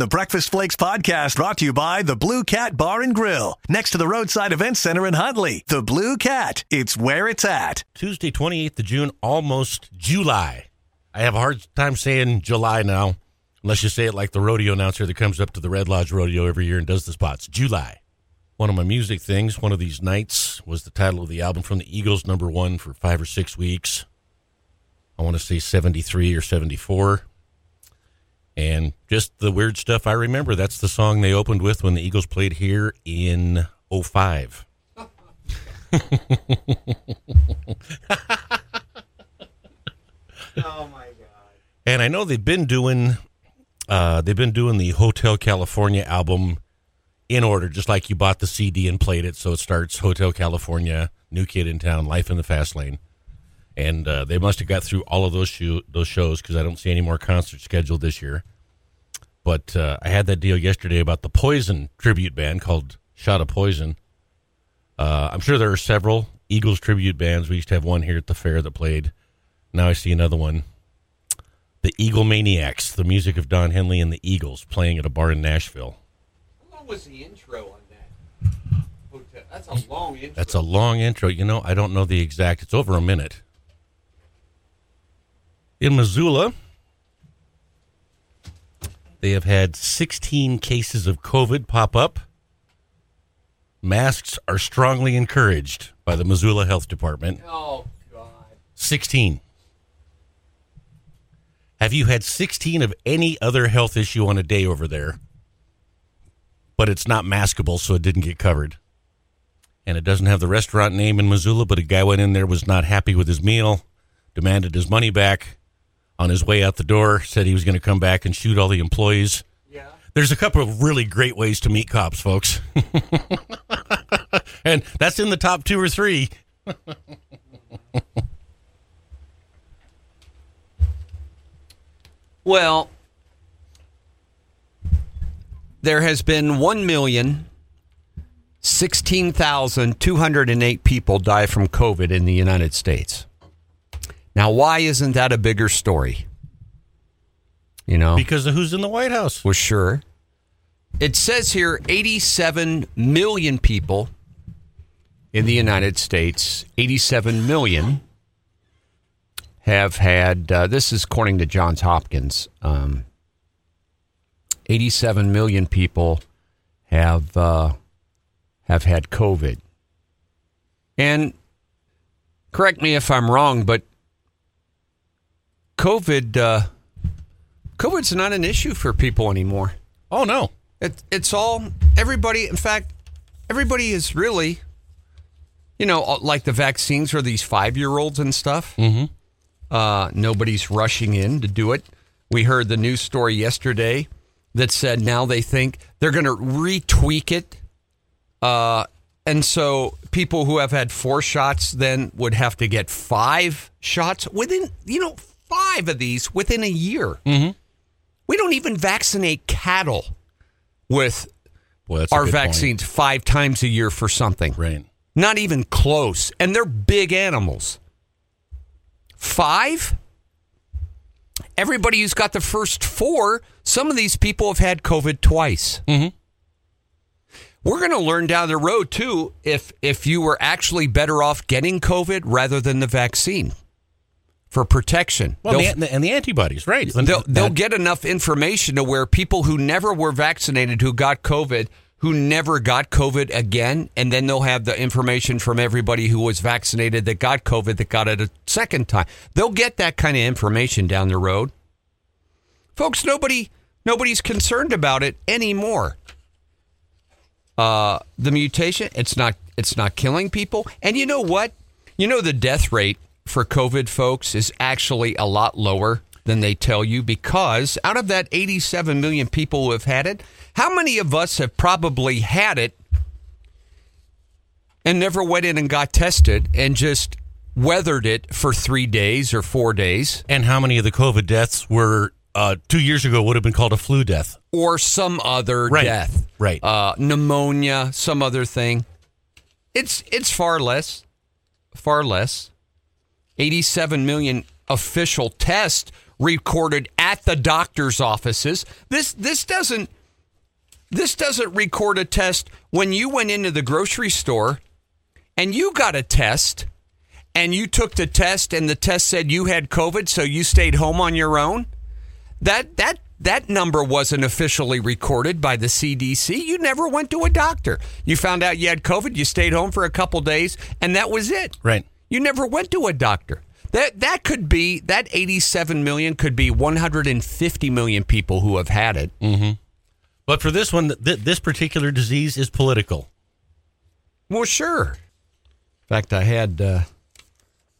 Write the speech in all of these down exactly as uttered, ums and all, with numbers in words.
The Breakfast Flakes podcast brought to you by the Blue Cat Bar and Grill, next to the Roadside Event Center in Huntley. The Blue Cat, it's where it's at. Tuesday, twenty-eighth of June, almost July. I have a hard time saying July now, unless you say it like the rodeo announcer that comes up to the Red Lodge Rodeo every year and does the spots. July. One of my music things, One of These Nights, was the title of the album from the Eagles, number one for five or six weeks. I want to say seventy-three or seventy-four. And just the weird stuff I remember. That's the song they opened with when the Eagles played here in oh five. Oh my God. And I know they've been doing uh, they've been doing the Hotel California album in order, just like you bought the C D and played it. So it starts Hotel California, New Kid in Town, Life in the Fast Lane. And uh, they must have got through all of those show, those shows because I don't see any more concerts scheduled this year. But uh, I had that deal yesterday about the Poison tribute band called Shot of Poison. Uh, I'm sure there are several Eagles tribute bands. We used to have one here at the fair that played. Now I see another one. The Eagle Maniacs, the music of Don Henley and the Eagles, playing at a bar in Nashville. How long was the intro on that hotel? That's a long intro. That's a long intro. You know, I don't know the exact. It's over a minute. In Missoula, they have had sixteen cases of COVID pop up. Masks are strongly encouraged by the Missoula Health Department. Oh, God. sixteen. Have you had sixteen of any other health issue on a day over there? But it's not maskable, so it didn't get covered. And it doesn't have the restaurant name in Missoula, but a guy went in there, was not happy with his meal, demanded his money back. On his way out the door, said he was going to come back and shoot all the employees. Yeah. There's a couple of really great ways to meet cops, folks. And that's in the top two or three. Well, there has been one million sixteen thousand two hundred eight people die from COVID in the United States. Now, why isn't that a bigger story? You know, because of who's in the White House. Well, sure. It says here eighty-seven million people in the United States, eighty-seven million have had, uh, this is according to Johns Hopkins, um, eighty-seven million people have uh, have had COVID. And correct me if I'm wrong, but COVID, uh, COVID's not an issue for people anymore. Oh, no. It, it's all, everybody, in fact, everybody is really, you know, like the vaccines are these five-year-olds and stuff. Mm-hmm. Uh, nobody's rushing in to do it. We heard the news story yesterday that said now they think they're going to retweak it. Uh, and so people who have had four shots then would have to get five shots within, you know, five of these within a year. Mm-hmm. We don't even vaccinate cattle with Boy, our vaccines point. five times a year for something. Right. Not even close. And they're big animals. Five? Everybody who's got the first four, some of these people have had COVID twice. Mm-hmm. We're going to learn down the road, too, if if you were actually better off getting COVID rather than the vaccine. For protection. Well, and the, and the antibodies, right. They'll, they'll get enough information to where people who never were vaccinated, who got COVID, who never got COVID again, and then they'll have the information from everybody who was vaccinated that got COVID that got it a second time. They'll get that kind of information down the road. Folks, nobody, nobody's concerned about it anymore. Uh, the mutation, it's not, it's not killing people. And you know what? You know the death rate for COVID, folks, is actually a lot lower than they tell you, because out of that eighty-seven million people who have had it, how many of us have probably had it and never went in and got tested and just weathered it for three days or four days? And how many of the COVID deaths were uh, two years ago would have been called a flu death? Or some other right. death. Right. Uh, pneumonia, some other thing. It's it's far less. Far less. eighty-seven million official tests recorded at the doctor's offices. This this doesn't this doesn't record a test when you went into the grocery store and you got a test and you took the test and the test said you had COVID, so you stayed home on your own. That that That number wasn't officially recorded by the C D C. You never went to a doctor. You found out you had COVID, you stayed home for a couple days, and that was it. Right. You never went to a doctor. That that could be, that eighty-seven million could be one hundred fifty million people who have had it. Mm-hmm. But for this one, th- this particular disease is political. Well, sure. In fact, I had, uh,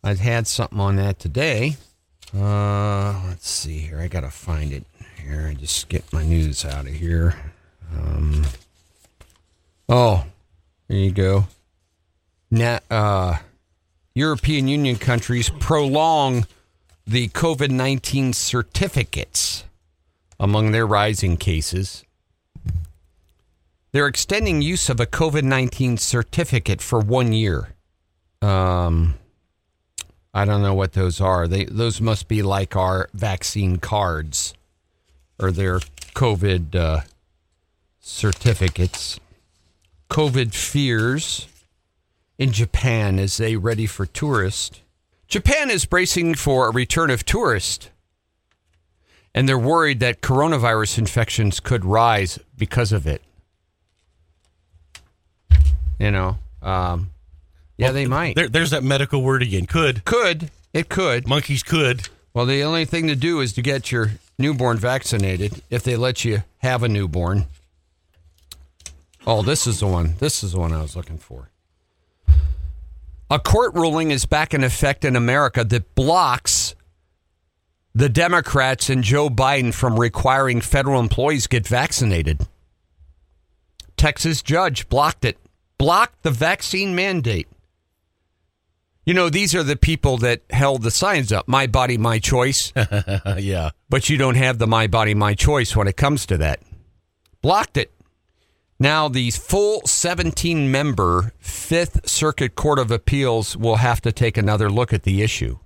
I'd had something on that today. Uh, let's see here. I got to find it. Here, I just get my news out of here. Um, oh, there you go. Now, uh, European Union countries prolong the COVID nineteen certificates among their rising cases. They're extending use of a COVID nineteen certificate for one year. Um, I don't know what those are. They those must be like our vaccine cards. Or their COVID uh, certificates. COVID fears in Japan, is they ready for tourists? Japan is bracing for a return of tourists. And they're worried that coronavirus infections could rise because of it. You know, um, yeah, well, they might. There, there's that medical word again, could. Could, it could. Monkeys could. Well, the only thing to do is to get your newborn vaccinated, if they let you have a newborn. Oh, this is the one. This is the one I was looking for. A court ruling is back in effect in America that blocks the Democrats and Joe Biden from requiring federal employees get vaccinated. Texas judge blocked it. Blocked the vaccine mandate. You know, these are the people that held the signs up. My body, my choice. Yeah. But you don't have the my body, my choice when it comes to that. Blocked it. Now, the full seventeen-member Fifth Circuit Court of Appeals will have to take another look at the issue.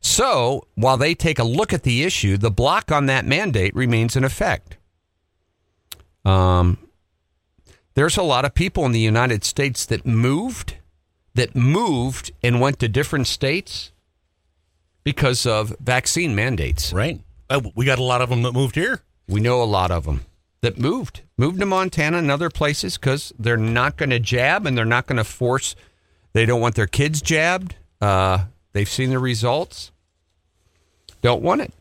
So, while they take a look at the issue, the block on that mandate remains in effect. Um, there's a lot of people in the United States that moved... that moved and went to different states because of vaccine mandates. Right. Uh, we got a lot of them that moved here. We know a lot of them that moved, moved to Montana and other places because they're not going to jab and they're not going to force. They don't want their kids jabbed. Uh, they've seen the results. Don't want it.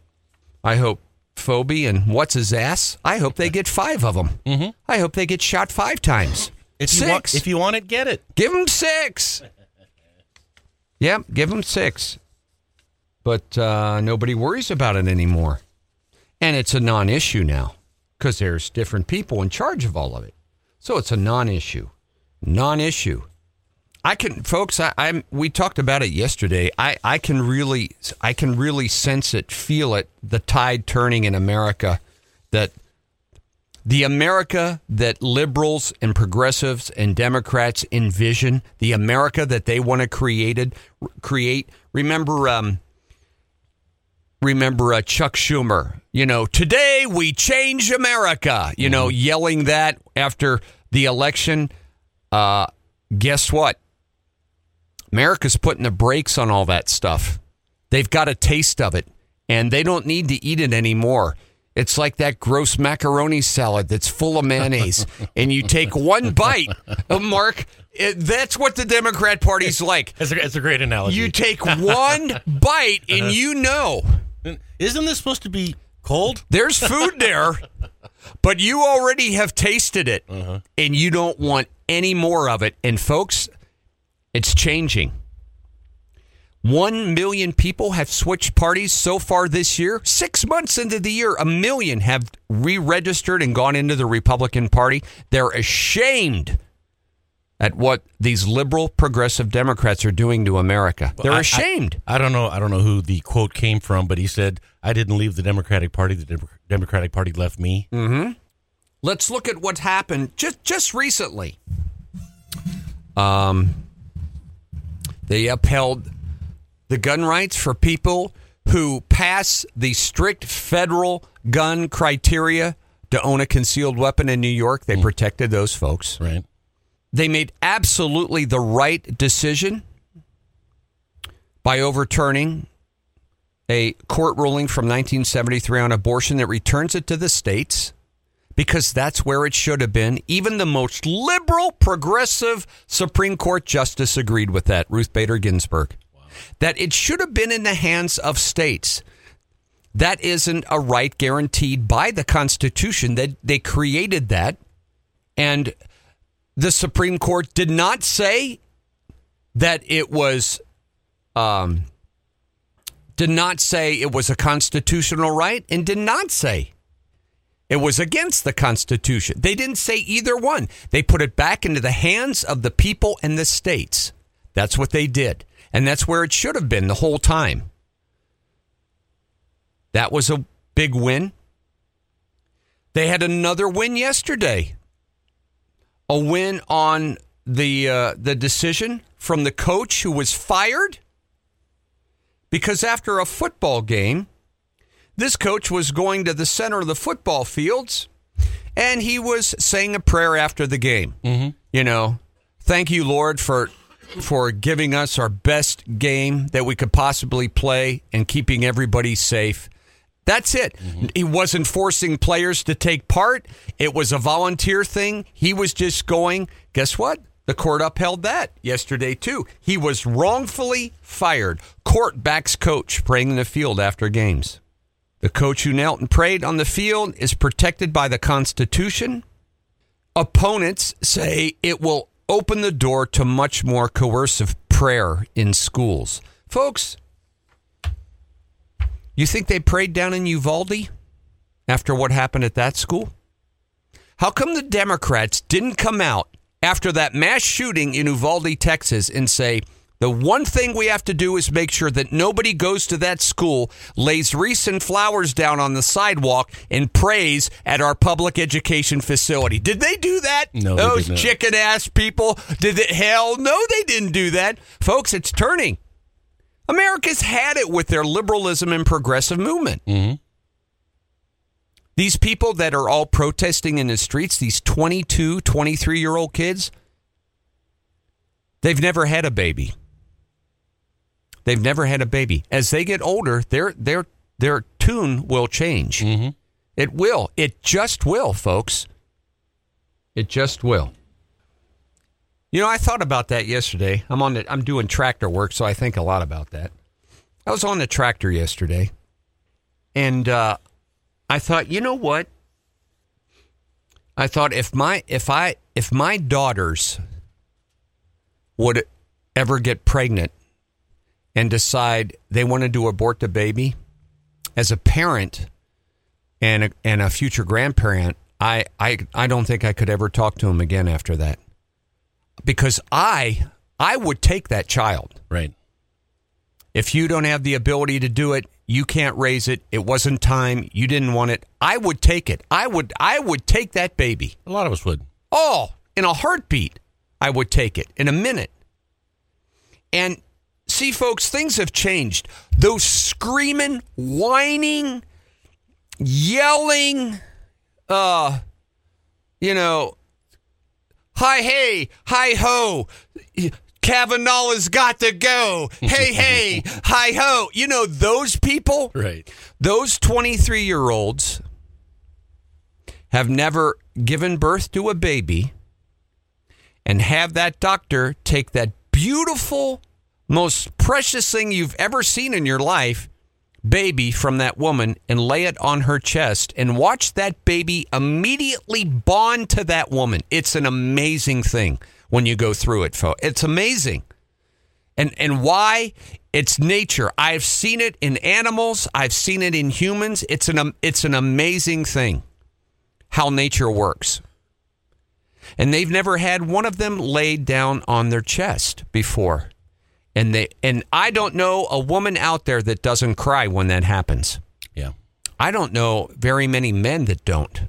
I hope Phoebe and what's his ass. I hope they get five of them. Mm-hmm. I hope they get shot five times. If you, want, if you want it, get it. Give them six. Yep, give them six. But uh, nobody worries about it anymore. And it's a non-issue now because there's different people in charge of all of it. So it's a non-issue. Non-issue. I can, folks, I, I'm. we talked about it yesterday. I, I can really, I can really sense it, feel it, the tide turning in America that... The America that liberals and progressives and Democrats envision, the America that they want to created, create. Remember, um, remember uh, Chuck Schumer, you know, today we change America, you know, yelling that after the election. Uh, guess what? America's putting the brakes on all that stuff. They've got a taste of it and they don't need to eat it anymore. It's like that gross macaroni salad that's full of mayonnaise, and you take one bite, Mark. It, that's what the Democrat Party's like. That's a, it's a great analogy. You take one bite, and uh-huh. you know. Isn't this supposed to be cold? There's food there, but you already have tasted it, uh-huh. and you don't want any more of it. And, folks, it's changing. One million people have switched parties so far this year. Six months into the year, a million have re-registered and gone into the Republican Party. They're ashamed at what these liberal progressive Democrats are doing to America. They're well, I, ashamed. I, I don't know. I don't know who the quote came from, but he said, I didn't leave the Democratic Party. The De- Democratic Party left me. Mm-hmm. Let's look at what happened just, just recently. Um, they upheld... the gun rights for people who pass the strict federal gun criteria to own a concealed weapon in New York. They protected those folks. Right. They made absolutely the right decision by overturning a court ruling from nineteen seventy-three on abortion that returns it to the states, because that's where it should have been. Even the most liberal, progressive Supreme Court justice agreed with that, Ruth Bader Ginsburg, wow. that it should have been in the hands of states. That isn't a right guaranteed by the Constitution. That they, they created that, and the Supreme Court did not say that it was, um, did not say it was a constitutional right, and did not say it was against the Constitution. They didn't say either one. They put it back into the hands of the people and the states. That's what they did, and that's where it should have been the whole time. That was a big win. They had another win yesterday. A win on the uh, the decision from the coach who was fired because after a football game, this coach was going to the center of the football fields and he was saying a prayer after the game. Mm-hmm. You know, thank you, Lord, for... for giving us our best game that we could possibly play and keeping everybody safe. That's it. Mm-hmm. He wasn't forcing players to take part. It was a volunteer thing. He was just going, guess what? The court upheld that yesterday, too. He was wrongfully fired. Court backs coach praying in the field after games. The coach who knelt and prayed on the field is protected by the Constitution. Opponents say it will open the door to much more coercive prayer in schools. Folks, you think they prayed down in Uvalde after what happened at that school? How come the Democrats didn't come out after that mass shooting in Uvalde, Texas, and say, the one thing we have to do is make sure that nobody goes to that school, lays wreaths and flowers down on the sidewalk, and prays at our public education facility. Did they do that? No, those chicken-ass people. Did it? Hell, no, they didn't do that. Folks, it's turning. America's had it with their liberalism and progressive movement. Mm-hmm. These people that are all protesting in the streets, these twenty-two, twenty-three-year-old kids, they've never had a baby. They've never had a baby. As they get older, their their their tune will change. Mm-hmm. It will. It just will, folks. It just will. You know, I thought about that yesterday. I'm on the, I'm doing tractor work, so I think a lot about that. I was on the tractor yesterday, and uh, I thought, you know what? I thought if my if I if my daughters would ever get pregnant and decide they wanted to abort the baby, as a parent and a, and a future grandparent, I, I I don't think I could ever talk to him again after that, because I I would take that child. Right. If you don't have the ability to do it, you can't raise it. It wasn't time. You didn't want it. I would take it. I would I would take that baby. A lot of us would. Oh, in a heartbeat, I would take it in a minute. And see, folks, things have changed. Those screaming, whining, yelling, uh, you know, hi, hey, hi, ho, Kavanaugh has got to go, hey, hey, hi, ho. You know, those people, right? Those twenty-three-year-olds have never given birth to a baby and have that doctor take that beautiful, most precious thing you've ever seen in your life, baby from that woman, and lay it on her chest and watch that baby immediately bond to that woman. It's an amazing thing when you go through it, folks. It's amazing. And and why? It's nature. I've seen it in animals. I've seen it in humans. It's an it's an amazing thing how nature works. And they've never had one of them laid down on their chest before. And they and I don't know a woman out there that doesn't cry when that happens. Yeah. I don't know very many men that don't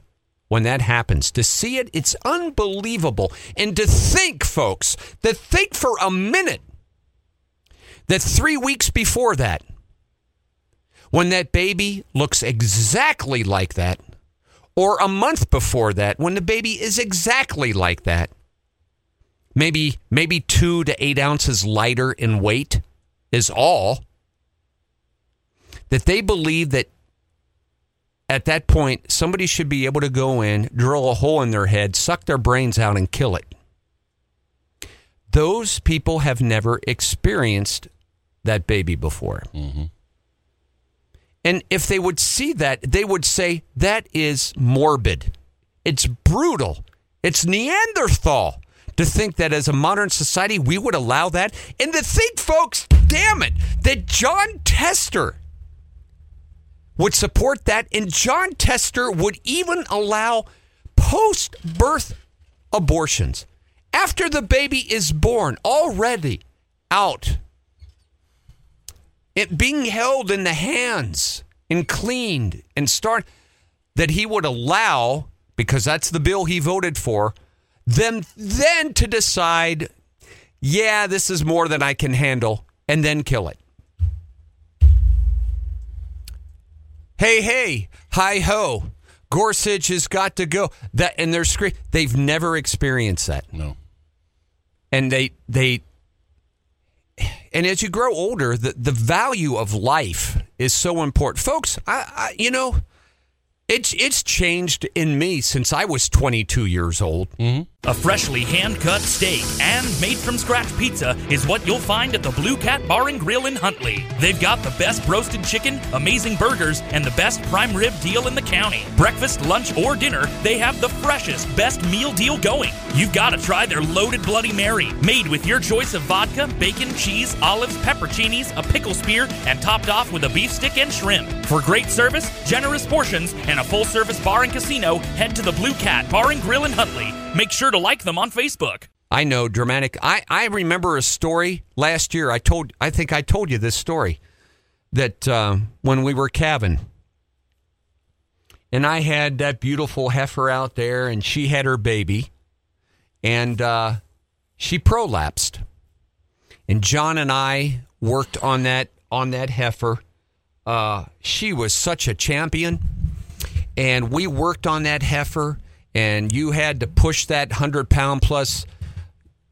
when that happens. To see it, it's unbelievable. And to think, folks, to think for a minute that three weeks before that, when that baby looks exactly like that, or a month before that, when the baby is exactly like that, maybe maybe two to eight ounces lighter in weight is all, that they believe that at that point, somebody should be able to go in, drill a hole in their head, suck their brains out, and kill it. Those people have never experienced that baby before. Mm-hmm. And if they would see that, they would say, that is morbid. It's brutal. It's Neanderthal to think that as a modern society, we would allow that. And to think, folks, damn it, that John Tester would support that. And John Tester would even allow post-birth abortions. After the baby is born, already out, it being held in the hands and cleaned and start, that he would allow, because that's the bill he voted for, them then to decide, yeah, this is more than I can handle, and then kill it. Hey, hey, hi ho, Gorsuch has got to go. That, and they're screaming. They've never experienced that. No. And they they. And as you grow older, the, the value of life is so important. Folks, I, I you know, it's it's changed in me since I was twenty-two years old. Mm-hmm. A freshly hand-cut steak and made-from-scratch pizza is what you'll find at the Blue Cat Bar and Grill in Huntley. They've got the best roasted chicken, amazing burgers, and the best prime rib deal in the county. Breakfast, lunch, or dinner, they have the freshest, best meal deal going. You've got to try their loaded Bloody Mary, made with your choice of vodka, bacon, cheese, olives, pepperoncinis, a pickle spear, and topped off with a beef stick and shrimp. For great service, generous portions, and a full-service bar and casino, head to the Blue Cat Bar and Grill in Huntley. Make sure to like them on Facebook. I know, dramatic. I, I remember a story last year. I told, I think I told you this story, that uh, when we were calving, and I had that beautiful heifer out there, and she had her baby, and uh, she prolapsed, and John and I worked on that on that heifer. Uh, she was such a champion, and we worked on that heifer. And you had to push that one hundred pound plus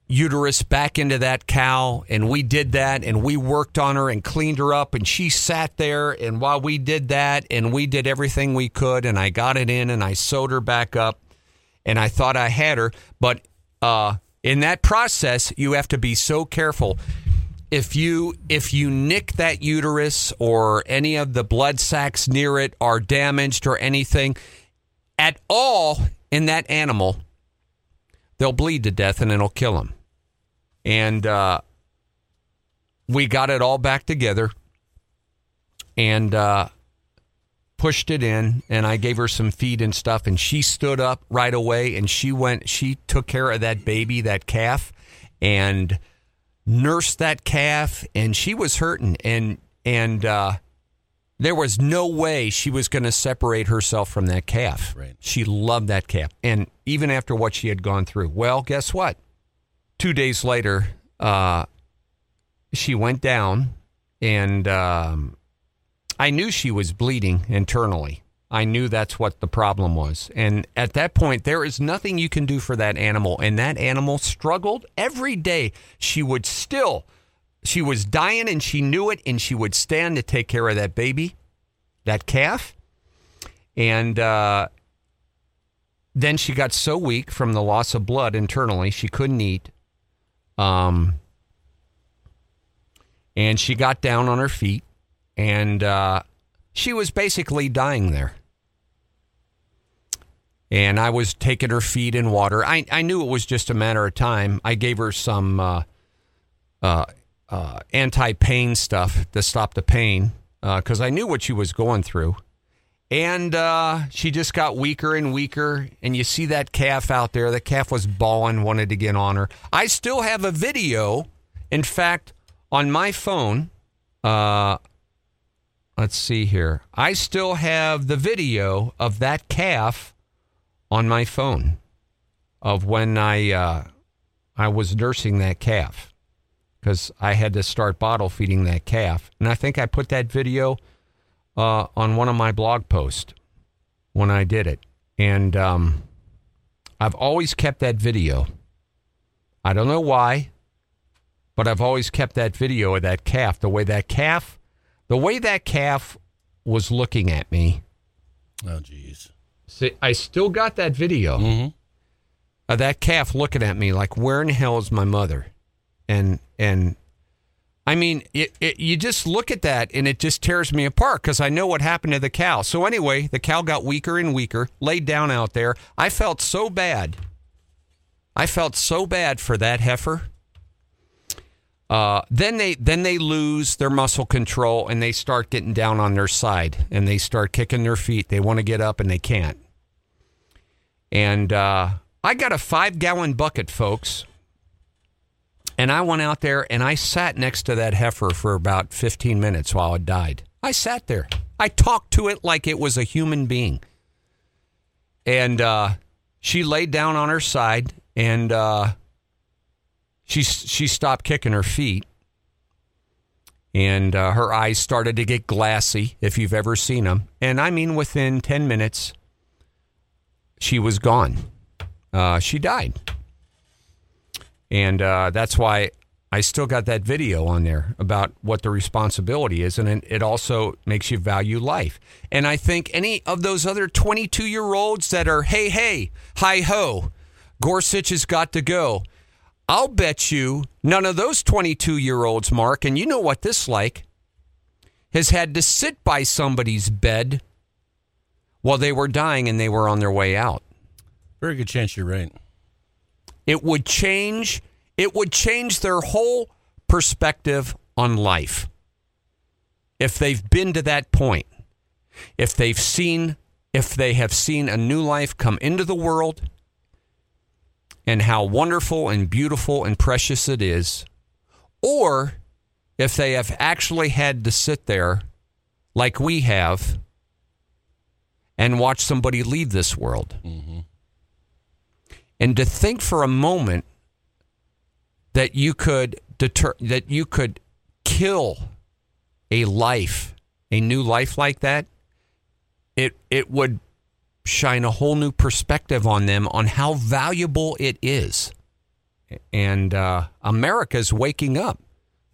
uterus back into that cow. And we did that, and we worked on her and cleaned her up. And she sat there, and while we did that, and we did everything we could, and I got it in, and I sewed her back up, and I thought I had her. But uh, in that process, you have to be so careful. If you if you nick that uterus, or any of the blood sacs near it are damaged or anything at all in that animal, they'll bleed to death, and it'll kill them. And uh, we got it all back together, and uh, pushed it in, and I gave her some feed and stuff, and she stood up right away, and she went, she took care of that baby, that calf, and nursed that calf, and she was hurting, and and uh, there was no way she was going to separate herself from that calf. Right. She loved that calf. And even after what she had gone through, well, guess what? Two days later, uh, she went down, and um, I knew she was bleeding internally. I knew that's what the problem was. And at that point, there is nothing you can do for that animal. And that animal struggled every day. She would still... She was dying, and she knew it, and she would stand to take care of that baby, that calf. And uh, then she got so weak from the loss of blood internally, she couldn't eat. Um, and she got down on her feet, and uh, she was basically dying there. And I was taking her feed in water. I, I knew it was just a matter of time. I gave her some... Uh, uh, Uh, anti-pain stuff to stop the pain, because uh, I knew what she was going through. And uh, she just got weaker and weaker, and you see that calf out there. The calf was bawling, wanted to get on her. I still have a video, in fact, on my phone. Uh, let's see here. I still have the video of that calf on my phone of when I uh, I was nursing that calf, because I had to start bottle feeding that calf. And I think I put that video uh, on one of my blog posts when I did it. And um, I've always kept that video. I don't know why, but I've always kept that video of that calf, the way that calf, the way that calf was looking at me. Oh, geez. See, I still got that video mm-hmm. of that calf looking at me like, where in hell is my mother? And, and I mean, it, it, you just look at that and it just tears me apart because I know what happened to the cow. So anyway, the cow got weaker and weaker, laid down out there. I felt so bad. I felt so bad for that heifer. Uh, then they then they lose their muscle control and they start getting down on their side and they start kicking their feet. They want to get up and they can't. And uh, I got a five-gallon bucket, folks. And I went out there and I sat next to that heifer for about fifteen minutes while it died. I sat there. I talked to it like it was a human being. And uh, she laid down on her side and... Uh, She she stopped kicking her feet, and uh, her eyes started to get glassy, if you've ever seen them. And I mean, within ten minutes, she was gone. Uh, she died. And uh, that's why I still got that video on there about what the responsibility is, and it also makes you value life. And I think any of those other twenty-two-year-olds that are, hey, hey, hi-ho, Gorsuch has got to go, I'll bet you none of those twenty-two-year-olds, Mark, and you know what this like, has had to sit by somebody's bed while they were dying and they were on their way out. Very good chance you're right. It would change, it would change their whole perspective on life if they've been to that point, if they've seen, if they have seen a new life come into the world, and how wonderful and beautiful and precious it is, or if they have actually had to sit there like we have and watch somebody leave this world. Mm-hmm. And to think for a moment that you could deter, that you could kill a life, a new life like that, it it would shine a whole new perspective on them on how valuable it is. And uh, America's waking up.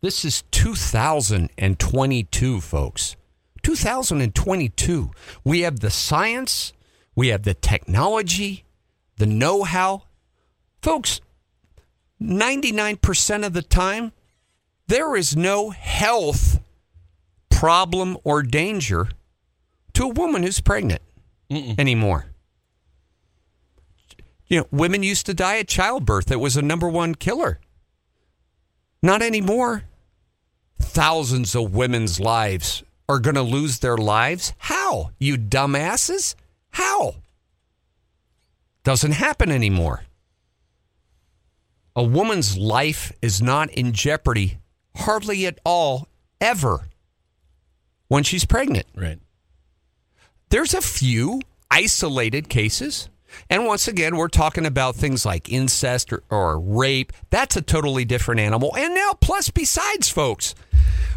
This is two thousand twenty-two, folks. two thousand twenty-two. We have the science. We have the technology, the know-how. Folks, ninety-nine percent of the time, there is no health problem or danger to a woman who's pregnant. Mm-mm. Anymore. You know, women used to die at childbirth. It was a number one killer. Not anymore. Thousands of women's lives are going to lose their lives. How? You dumbasses? How? Doesn't happen anymore. A woman's life is not in jeopardy hardly at all, ever, when she's pregnant. Right. There's a few isolated cases. And once again, we're talking about things like incest or, or rape. That's a totally different animal. And now, plus, besides, folks,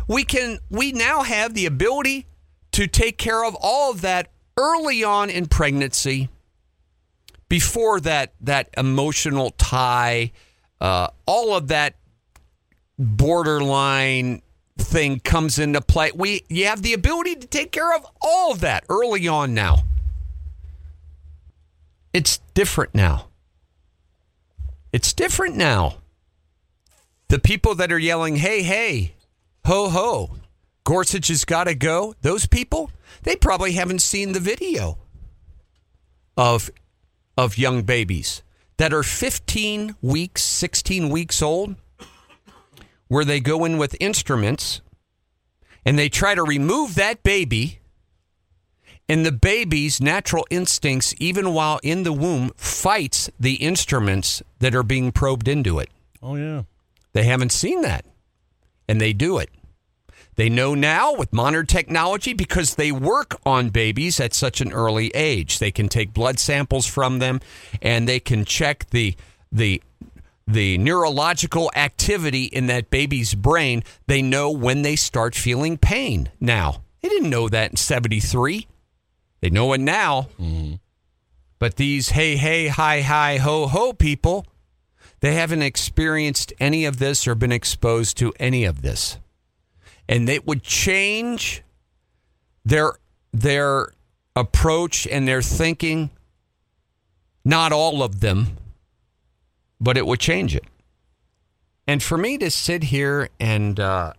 we can we now have the ability to take care of all of that early on in pregnancy before that, that emotional tie, uh, all of that borderline thing comes into play. We you have the ability to take care of all of that early on now. It's different now. It's different now. The people that are yelling, hey, hey, ho, ho, Gorsuch has got to go, those people, they probably haven't seen the video of, of young babies that are fifteen weeks, sixteen weeks old, where they go in with instruments and they try to remove that baby, and the baby's natural instincts, even while in the womb, fights the instruments that are being probed into it. Oh, yeah. They haven't seen that, and they do it. They know now with modern technology because they work on babies at such an early age. They can take blood samples from them, and they can check the the The neurological activity in that baby's brain. They know when they start feeling pain now. They didn't know that in seventy-three. They know it now. Mm-hmm. But these hey, hey, hi, hi, ho, ho people, they haven't experienced any of this or been exposed to any of this. And it would change their their approach and their thinking. Not all of them, but it would change it. And for me to sit here and uh,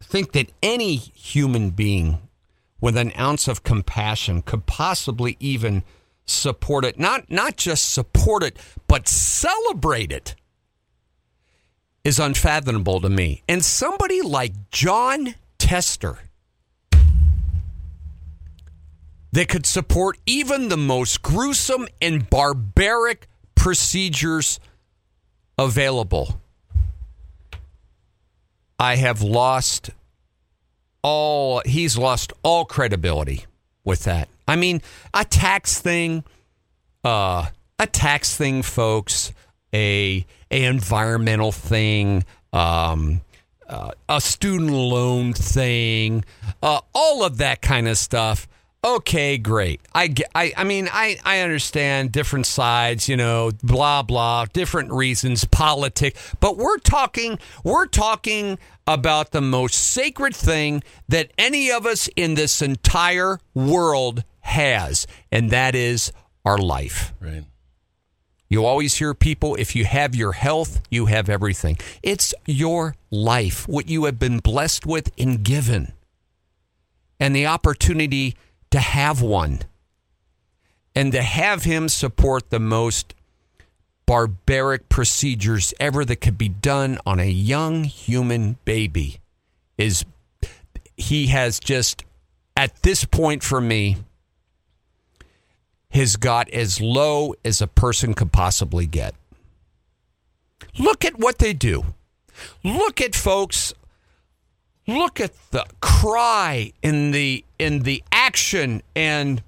think that any human being with an ounce of compassion could possibly even support it, not not just support it, but celebrate it, is unfathomable to me. And somebody like John Tester that could support even the most gruesome and barbaric procedures available. I have lost all, he's lost all credibility with that. I mean, a tax thing, uh, a tax thing, folks, a, a environmental thing, um, uh, a student loan thing, uh, all of that kind of stuff. Okay, great. I, I, I mean, I, I understand different sides, you know, blah, blah, different reasons, politics. But we're talking, we're talking about the most sacred thing that any of us in this entire world has, and that is our life. Right. You always hear people, if you have your health, you have everything. It's your life, what you have been blessed with and given, and the opportunity to have one, and to have him support the most barbaric procedures ever that could be done on a young human baby is, he has just, at this point for me, has got as low as a person could possibly get. Look at what they do. Look at folks. Look at the cry in the in the action and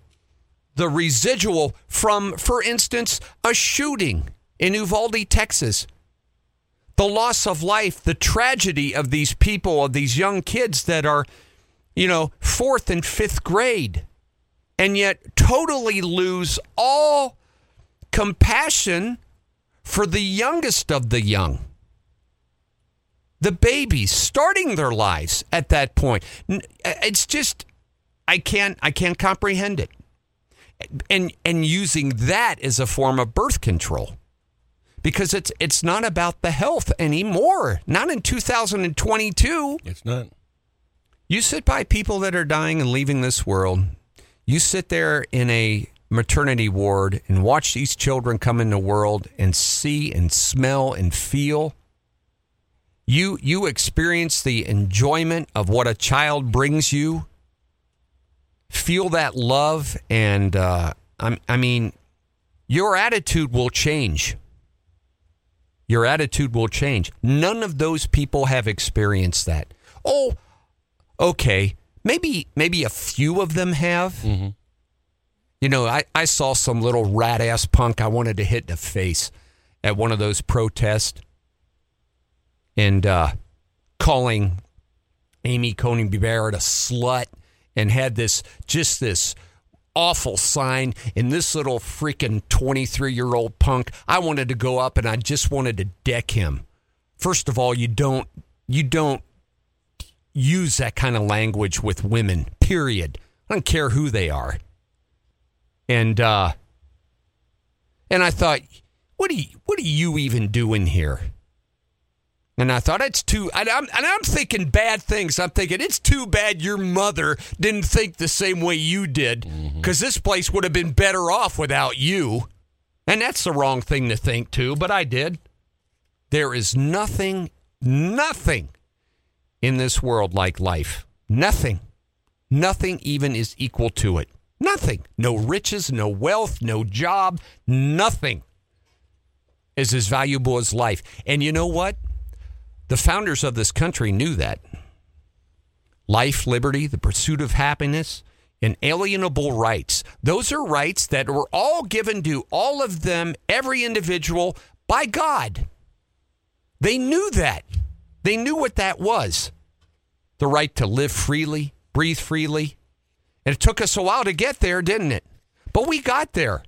the residual from, for instance, a shooting in Uvalde, Texas. The loss of life, the tragedy of these people, of these young kids that are, you know, fourth and fifth grade, and yet totally lose all compassion for the youngest of the young. The babies starting their lives at that point. It's just, I can't, I can't comprehend it. And and using that as a form of birth control, because it's it's not about the health anymore. Not in two thousand twenty-two. It's not. You sit by people that are dying and leaving this world. You sit there in a maternity ward and watch these children come in the world and see and smell and feel. You you experience the enjoyment of what a child brings you. Feel that love, and uh, I, I mean, your attitude will change. Your attitude will change. None of those people have experienced that. Oh, okay, maybe maybe a few of them have. Mm-hmm. You know, I, I saw some little rat-ass punk I wanted to hit in the face at one of those protests. And uh, calling Amy Coney Barrett a slut, and had this, just this awful sign. And this little freaking twenty-three-year-old punk, I wanted to go up and I just wanted to deck him. First of all, you don't, you don't use that kind of language with women, period. I don't care who they are. And uh, and I thought, what do you, what are you even doing here? And I thought, it's too, and I'm, and I'm thinking bad things. I'm thinking, it's too bad your mother didn't think the same way you did, because mm-hmm. this place would have been better off without you. And that's the wrong thing to think, too, but I did. There is nothing, nothing in this world like life. Nothing. Nothing even is equal to it. Nothing. No riches, no wealth, no job, nothing is as valuable as life. And you know what? The founders of this country knew that. Life, liberty, the pursuit of happiness, inalienable rights. Those are rights that were all given to all of them, every individual, by God. They knew that. They knew what that was. The right to live freely, breathe freely. And it took us a while to get there, didn't it? But we got there.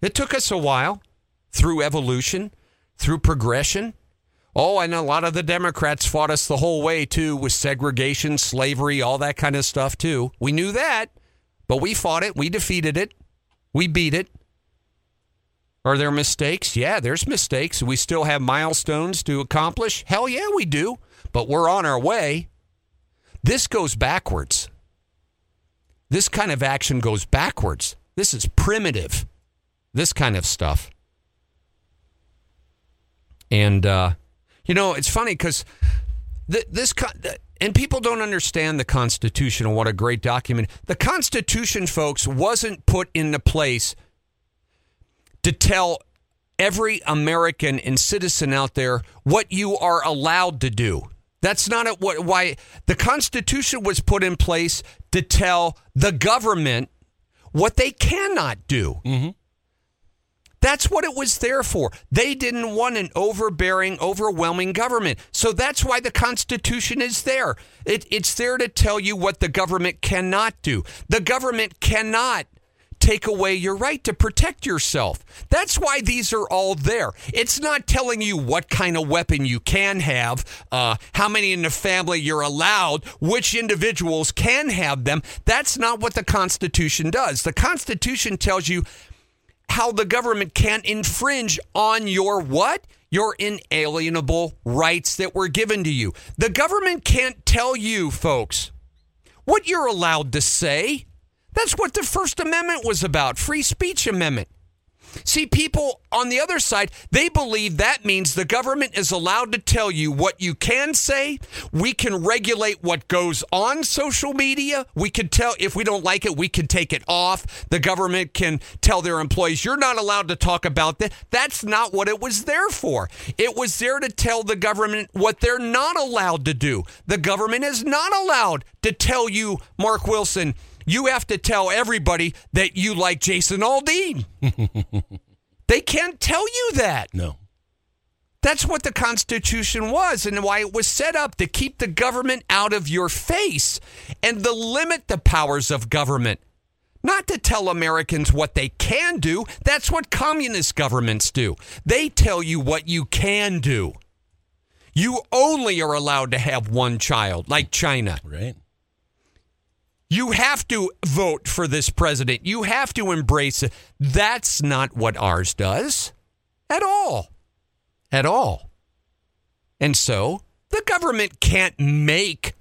It took us a while through evolution, through progression. Oh, and a lot of the Democrats fought us the whole way, too, with segregation, slavery, all that kind of stuff, too. We knew that, but we fought it. We defeated it. We beat it. Are there mistakes? Yeah, there's mistakes. We still have milestones to accomplish. Hell yeah, we do, but we're on our way. This goes backwards. This kind of action goes backwards. This is primitive, this kind of stuff. And, uh, you know, it's funny because th- this, con- and people don't understand the Constitution and what a great document. The Constitution, folks, wasn't put into place to tell every American and citizen out there what you are allowed to do. That's not a, what, why the Constitution was put in place to tell the government what they cannot do. Mm-hmm. That's what it was there for. They didn't want an overbearing, overwhelming government. So that's why the Constitution is there. It, it's there to tell you what the government cannot do. The government cannot take away your right to protect yourself. That's why these are all there. It's not telling you what kind of weapon you can have, uh, how many in the family you're allowed, which individuals can have them. That's not what the Constitution does. The Constitution tells you how the government can't infringe on your what? Your inalienable rights that were given to you. The government can't tell you, folks, what you're allowed to say. That's what the First Amendment was about, free speech amendment. See, people on the other side, they believe that means the government is allowed to tell you what you can say. We can regulate what goes on social media. We can tell if we don't like it, we can take it off. The government can tell their employees, you're not allowed to talk about that. That's not what it was there for. It was there to tell the government what they're not allowed to do. The government is not allowed to tell you, Mark Wilson, you have to tell everybody that you like Jason Aldean. They can't tell you that. No. That's what the Constitution was and why it was set up, to keep the government out of your face and to limit the powers of government. Not to tell Americans what they can do. That's what communist governments do. They tell you what you can do. You only are allowed to have one child, like China. Right. You have to vote for this president. You have to embrace it. That's not what ours does at all. At all. And so the government can't make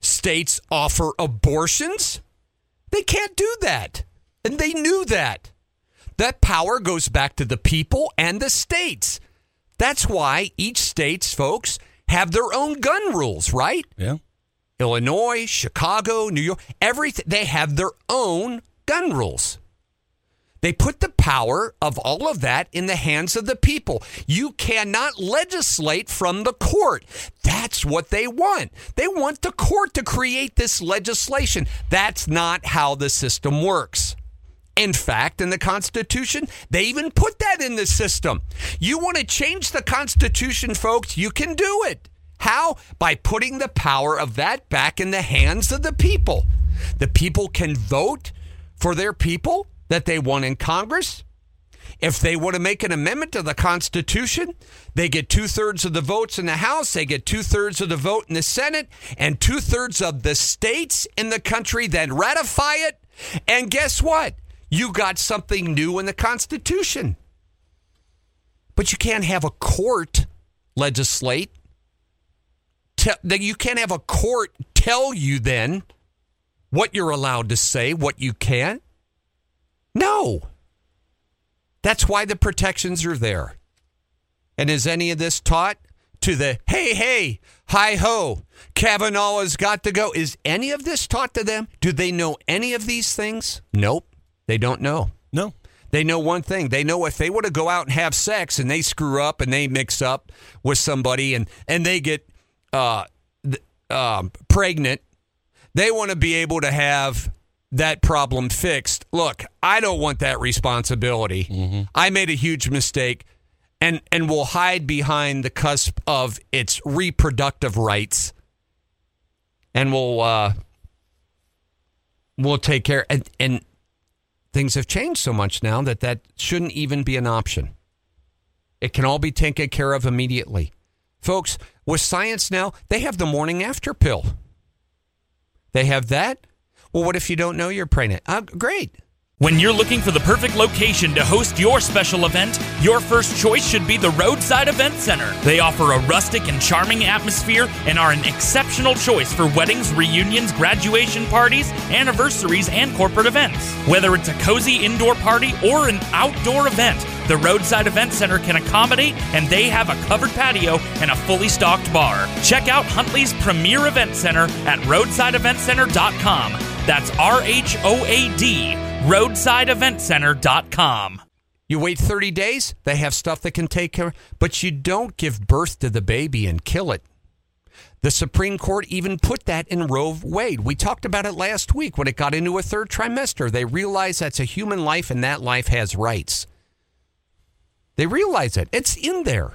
states offer abortions. They can't do that. And they knew that. That power goes back to the people and the states. That's why each state's folks have their own gun rules, right? Yeah. Illinois, Chicago, New York, everything. They have their own gun rules. They put the power of all of that in the hands of the people. You cannot legislate from the court. That's what they want. They want the court to create this legislation. That's not how the system works. In fact, in the Constitution, they even put that in the system. You want to change the Constitution, folks, you can do it. How? By putting the power of that back in the hands of the people. The people can vote for their people that they want in Congress. If they want to make an amendment to the Constitution, they get two-thirds of the votes in the House, they get two-thirds of the vote in the Senate, and two-thirds of the states in the country then ratify it. And guess what? You got something new in the Constitution. But you can't have a court legislate. That you can't have a court tell you then what you're allowed to say, what you can't. No. That's why the protections are there. And is any of this taught to the, hey, hey, hi-ho, Kavanaugh has got to go? Is any of this taught to them? Do they know any of these things? Nope. They don't know. No. They know one thing. They know if they were to go out and have sex and they screw up and they mix up with somebody and, and they get... Uh, uh, pregnant, they want to be able to have that problem fixed. Look, I don't want that responsibility. Mm-hmm. I made a huge mistake, and and will hide behind the cusp of its reproductive rights, and will uh, we'll take care. And, and things have changed so much now that that shouldn't even be an option. It can all be taken care of immediately. Folks, with science now, they have the morning after pill. They have that. Well, what if you don't know you're pregnant? Uh, great. When you're looking for the perfect location to host your special event, your first choice should be the Roadside Event Center. They offer a rustic and charming atmosphere and are an exceptional choice for weddings, reunions, graduation parties, anniversaries, and corporate events. Whether it's a cozy indoor party or an outdoor event, the Roadside Event Center can accommodate, and they have a covered patio and a fully stocked bar. Check out Huntley's Premier Event Center at roadside event center dot com. That's R H O A D, roadside event center dot com. You wait thirty days, they have stuff that can take care of, but you don't give birth to the baby and kill it. The Supreme Court even put that in Roe v. Wade. We talked about it last week when it got into a third trimester. They realize that's a human life and that life has rights. They realize it. It's in there.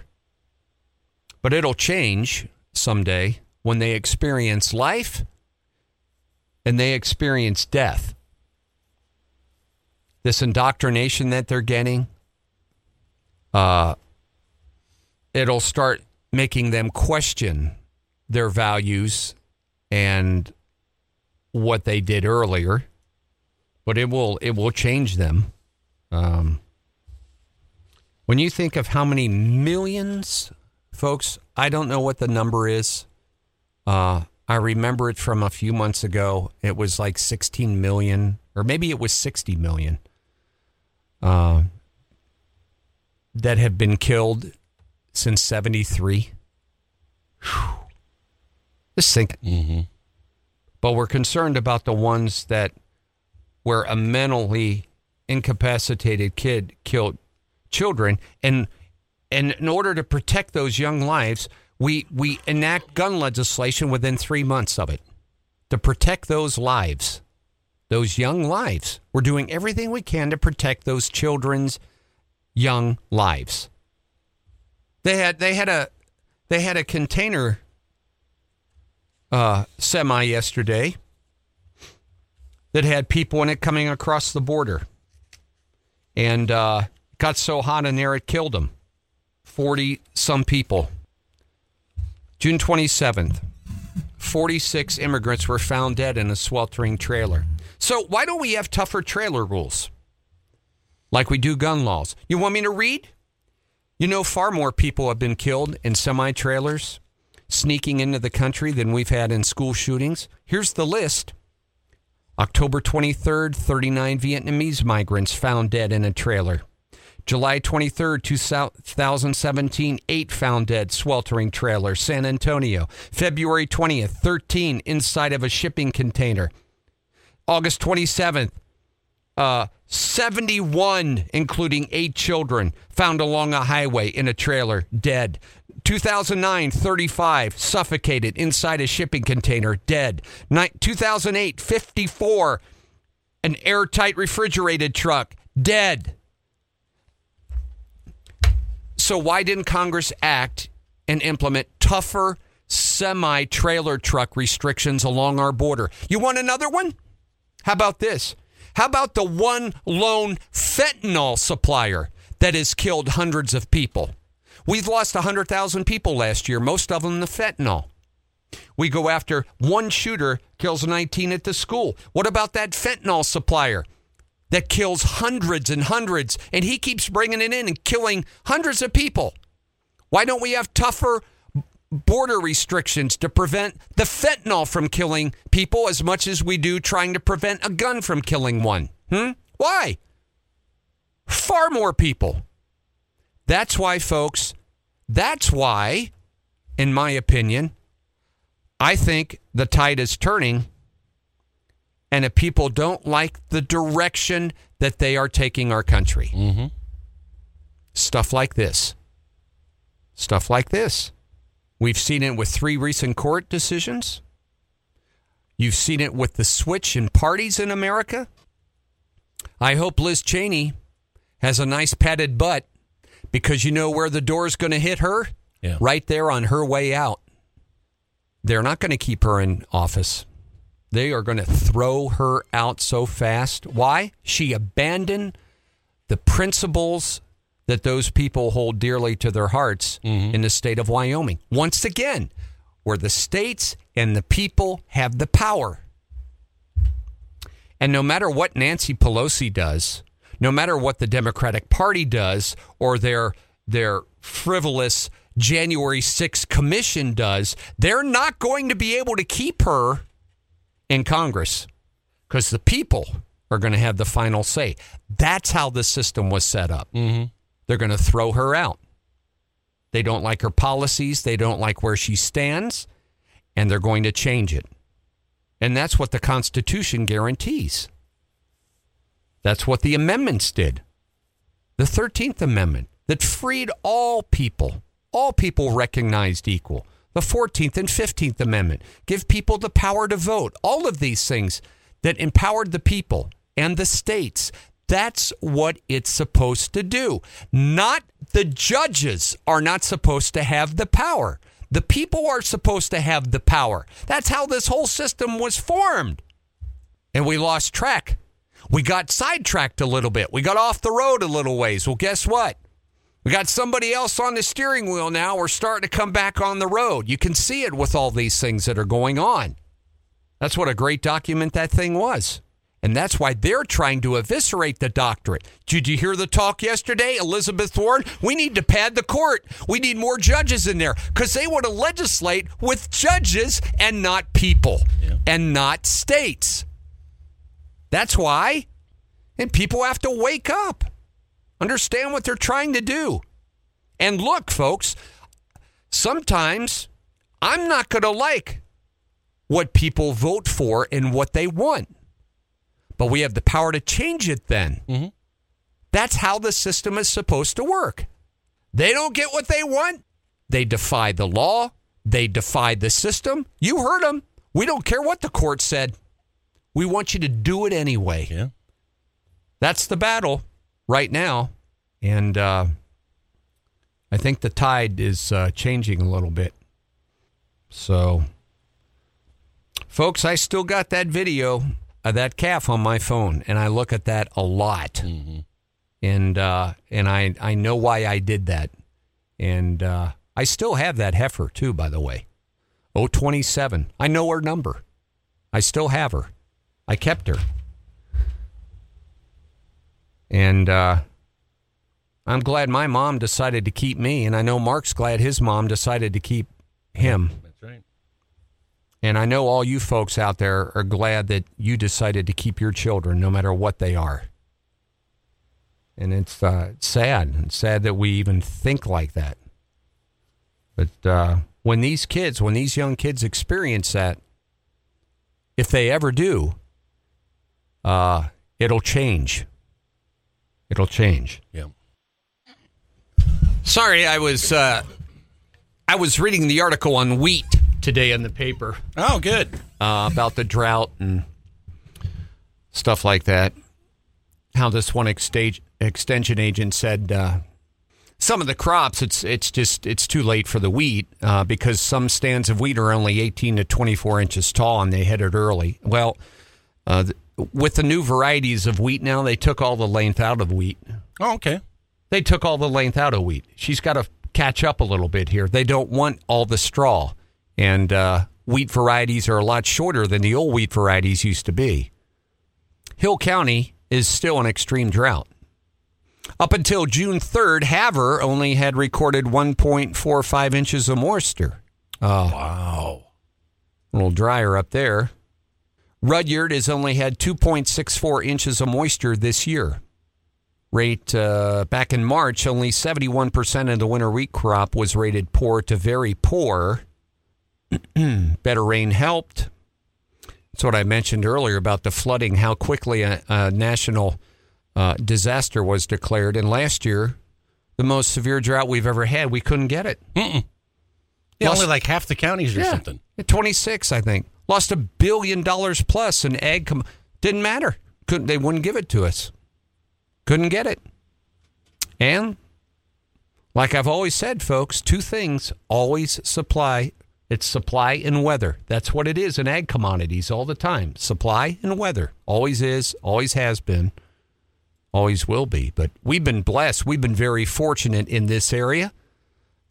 But it'll change someday when they experience life and they experience death. This indoctrination that they're getting, uh, it'll start making them question their values and what they did earlier. But it will it will change them. Um When you think of how many millions, folks, I don't know what the number is. Uh, I remember it from a few months ago. It was like sixteen million, or maybe it was sixty million uh, that have been killed since seventy-three. Whew. Just think. Mm-hmm. But we're concerned about the ones that where a mentally incapacitated kid killed children, and and in order to protect those young lives, we we enact gun legislation within three months of it to protect those lives, those young lives. We're doing everything we can to protect those children's young lives. They had they had a they had a container uh, semi yesterday that had people in it coming across the border, and uh, got so hot in there, it killed them. forty-some people. June twenty-seventh, forty-six immigrants were found dead in a sweltering trailer. So why don't we have tougher trailer rules? Like we do gun laws. You want me to read? You know, far more people have been killed in semi-trailers sneaking into the country than we've had in school shootings. Here's the list. October twenty-third, thirty-nine Vietnamese migrants found dead in a trailer. July twenty-third, two thousand seventeen, eight found dead, sweltering trailer, San Antonio. February twentieth, thirteen inside of a shipping container. August twenty-seventh, uh, seventy-one, including eight children, found along a highway in a trailer, dead. two thousand nine, thirty-five, suffocated inside a shipping container, dead. two thousand eight, fifty-four, an airtight refrigerated truck, dead. So why didn't Congress act and implement tougher semi-trailer truck restrictions along our border? You want another one? How about this? How about the one lone fentanyl supplier that has killed hundreds of people? We've lost one hundred thousand people last year, most of them the fentanyl. We go after one shooter, kills nineteen at the school. What about that fentanyl supplier that kills hundreds and hundreds, and he keeps bringing it in and killing hundreds of people? Why don't we have tougher border restrictions to prevent the fentanyl from killing people as much as we do trying to prevent a gun from killing one? Hmm? Why? Far more people. That's why, folks, that's why, in my opinion, I think the tide is turning. And if people don't like the direction that they are taking our country, mm-hmm. stuff like this, stuff like this. We've seen it with three recent court decisions. You've seen it with the switch in parties in America. I hope Liz Cheney has a nice padded butt, because you know where the door's going to hit her? Yeah. Right there on her way out. They're not going to keep her in office. They are going to throw her out so fast. Why? She abandoned the principles that those people hold dearly to their hearts mm-hmm. in the state of Wyoming. Once again, where the states and the people have the power. And no matter what Nancy Pelosi does, no matter what the Democratic Party does or their their frivolous January sixth commission does, they're not going to be able to keep her in Congress because the people are going to have the final say. That's how the system was set up. Mm-hmm. They're going to throw her out. They don't like her policies. They don't like where she stands, and they're going to change it. And that's what the Constitution guarantees. That's what the amendments did. The thirteenth Amendment that freed all people. All people recognized equal. The fourteenth and fifteenth Amendment give people the power to vote. All of these things that empowered the people and the states. That's what it's supposed to do. Not the judges are not supposed to have the power. The people are supposed to have the power. That's how this whole system was formed. And we lost track. We got sidetracked a little bit. We got off the road a little ways. Well, guess what? We got somebody else on the steering wheel now. We're starting to come back on the road. You can see it with all these things that are going on. That's what a great document that thing was. And that's why they're trying to eviscerate the doctorate. Did you hear the talk yesterday, Elizabeth Warren? We need to pad the court. We need more judges in there because they want to legislate with judges and not people yeah. and not states. That's why. And people have to wake up, understand what they're trying to do. And look, folks, sometimes I'm not going to like what people vote for and what they want. But we have the power to change it then. Mm-hmm. That's how the system is supposed to work. They don't get what they want. They defy the law. They defy the system. You heard them. We don't care what the court said. We want you to do it anyway. Yeah. That's the battle right now. And uh, I think the tide is uh, changing a little bit. So, folks, I still got that video Uh, that calf on my phone, and I look at that a lot, mm-hmm. and uh, and I I know why I did that, and uh, I still have that heifer too, by the way, oh twenty-seven. I know her number. I still have her. I kept her, and uh, I'm glad my mom decided to keep me, and I know Mark's glad his mom decided to keep him. That's right. And I know all you folks out there are glad that you decided to keep your children, no matter what they are. And it's uh, sad. It's sad that we even think like that. But uh, when these kids, when these young kids experience that, if they ever do, uh, it'll change. It'll change. Yeah. Sorry, I was uh, I was reading the article on wheat today in the paper. Oh, good. Uh, about the drought and stuff like that. How this one ex- extension agent said uh, some of the crops, it's it's just it's too late for the wheat uh, because some stands of wheat are only eighteen to twenty-four inches tall and they headed early. Well, uh, th- with the new varieties of wheat now, they took all the length out of wheat. Oh, okay. They took all the length out of wheat. She's got to catch up a little bit here. They don't want all the straw. And uh, wheat varieties are a lot shorter than the old wheat varieties used to be. Hill County is still in extreme drought. Up until June third, Haver only had recorded one point four five inches of moisture. Oh, wow. A little drier up there. Rudyard has only had two point six four inches of moisture this year. Rate uh, back in March, only seventy-one percent of the winter wheat crop was rated poor to very poor. Better rain helped. That's what I mentioned earlier about the flooding, how quickly a, a national uh, disaster was declared. And last year, the most severe drought we've ever had, we couldn't get it. Mm-mm. Yeah, lost, only like half the counties or yeah, something. twenty-six, I think. Lost a billion dollars plus in ag. Com- didn't matter. Couldn't, they wouldn't give it to us. Couldn't get it. And like I've always said, folks, two things always supply It's supply and weather. That's what it is in ag commodities all the time. Supply and weather. Always is, always has been, always will be. But we've been blessed. We've been very fortunate in this area.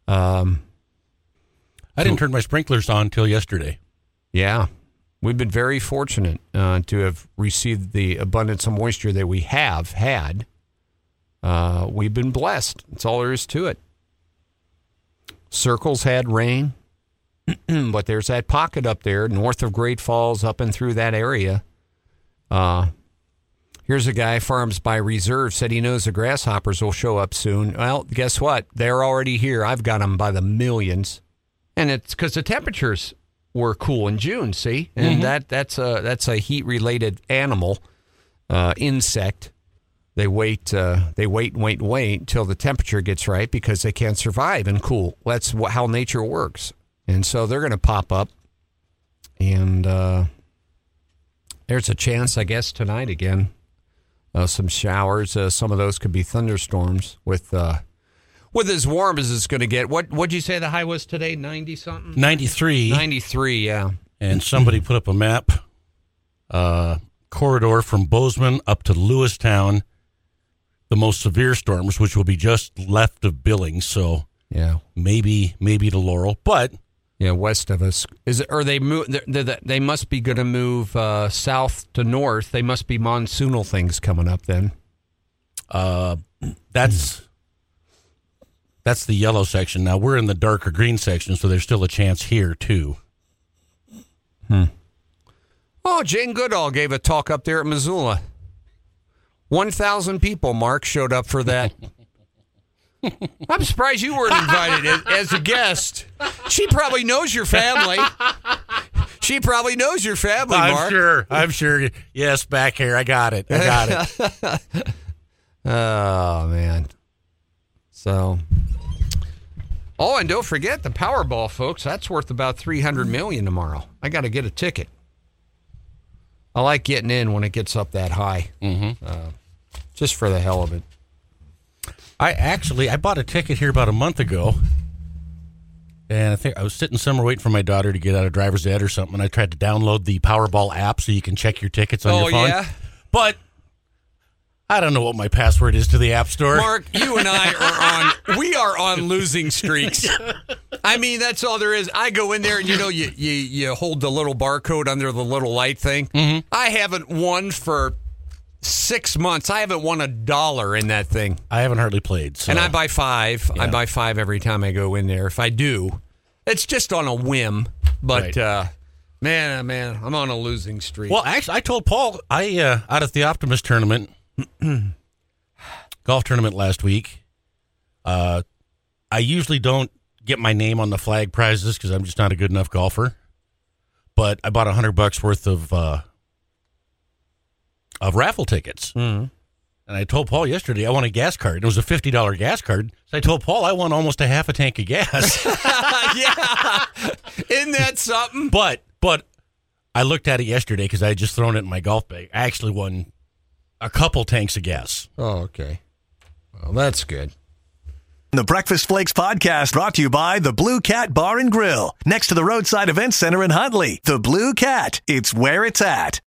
Um, I didn't turn my sprinklers on till yesterday. Yeah. We've been very fortunate uh, to have received the abundance of moisture that we have had. Uh, we've been blessed. That's all there is to it. Circles had rain, but there's that pocket up there north of Great Falls, up and through that area. Uh, here's a guy, farms by reserve, said he knows the grasshoppers will show up soon. Well, guess what? They're already here. I've got them by the millions. And it's because the temperatures were cool in June, see? And mm-hmm. that that's a, that's a heat-related animal, uh, insect. They wait, uh, they wait and wait and wait until the temperature gets right because they can't survive in cool. That's wh- how nature works. And so they're going to pop up. And uh, there's a chance, I guess, tonight again, uh, some showers. Uh, some of those could be thunderstorms with uh, with as warm as it's going to get. What what'd you say the high was today? ninety-something? ninety-three. ninety-three, yeah. And somebody put up a map, uh, corridor from Bozeman up to Lewistown. The most severe storms, which will be just left of Billings, so yeah, maybe maybe to Laurel, but yeah, west of us is. Are they move? They must be going to move uh, south to north. They must be monsoonal things coming up then. Uh, that's that's the yellow section. Now we're in the darker green section, so there's still a chance here too. Hmm. Oh, Jane Goodall gave a talk up there at Missoula. one thousand people, Mark, showed up for that. I'm surprised you weren't invited as, as a guest. She probably knows your family. She probably knows your family, I'm Mark. I'm sure. I'm sure. Yes, back here. I got it. I got it. Oh, man. So. Oh, and don't forget the Powerball, folks. That's worth about three hundred million dollars tomorrow. I got to get a ticket. I like getting in when it gets up that high, mm-hmm. uh, just for the hell of it. I actually, I bought a ticket here about a month ago, and I think I was sitting somewhere waiting for my daughter to get out of driver's ed or something, and I tried to download the Powerball app so you can check your tickets on oh, your phone. Oh, yeah? But I don't know what my password is to the App Store. Mark, you and I are on, we are on losing streaks. I mean, that's all there is. I go in there and, you know, you, you, you hold the little barcode under the little light thing. Mm-hmm. I haven't won for six months. I haven't won a dollar in that thing. I haven't hardly played. So. And I buy five. Yeah. I buy five every time I go in there. If I do, it's just on a whim. But, right. uh, man, man, I'm on a losing streak. Well, actually, I told Paul, I uh, out at the Optimist tournament. golf tournament last week. Uh, I usually don't get my name on the flag prizes because I'm just not a good enough golfer. But I bought a hundred bucks worth of uh, of raffle tickets, mm-hmm. and I told Paul yesterday I won a gas card. It was a fifty dollar gas card. So I told Paul I won almost a half a tank of gas. Yeah, isn't that something? But but I looked at it yesterday because I had just thrown it in my golf bag. I actually won a couple tanks of gas. Oh, okay. Well, that's good. The Breakfast Flakes podcast brought to you by the Blue Cat Bar and Grill, next to the Roadside Event Center in Huntley. The Blue Cat. It's where it's at.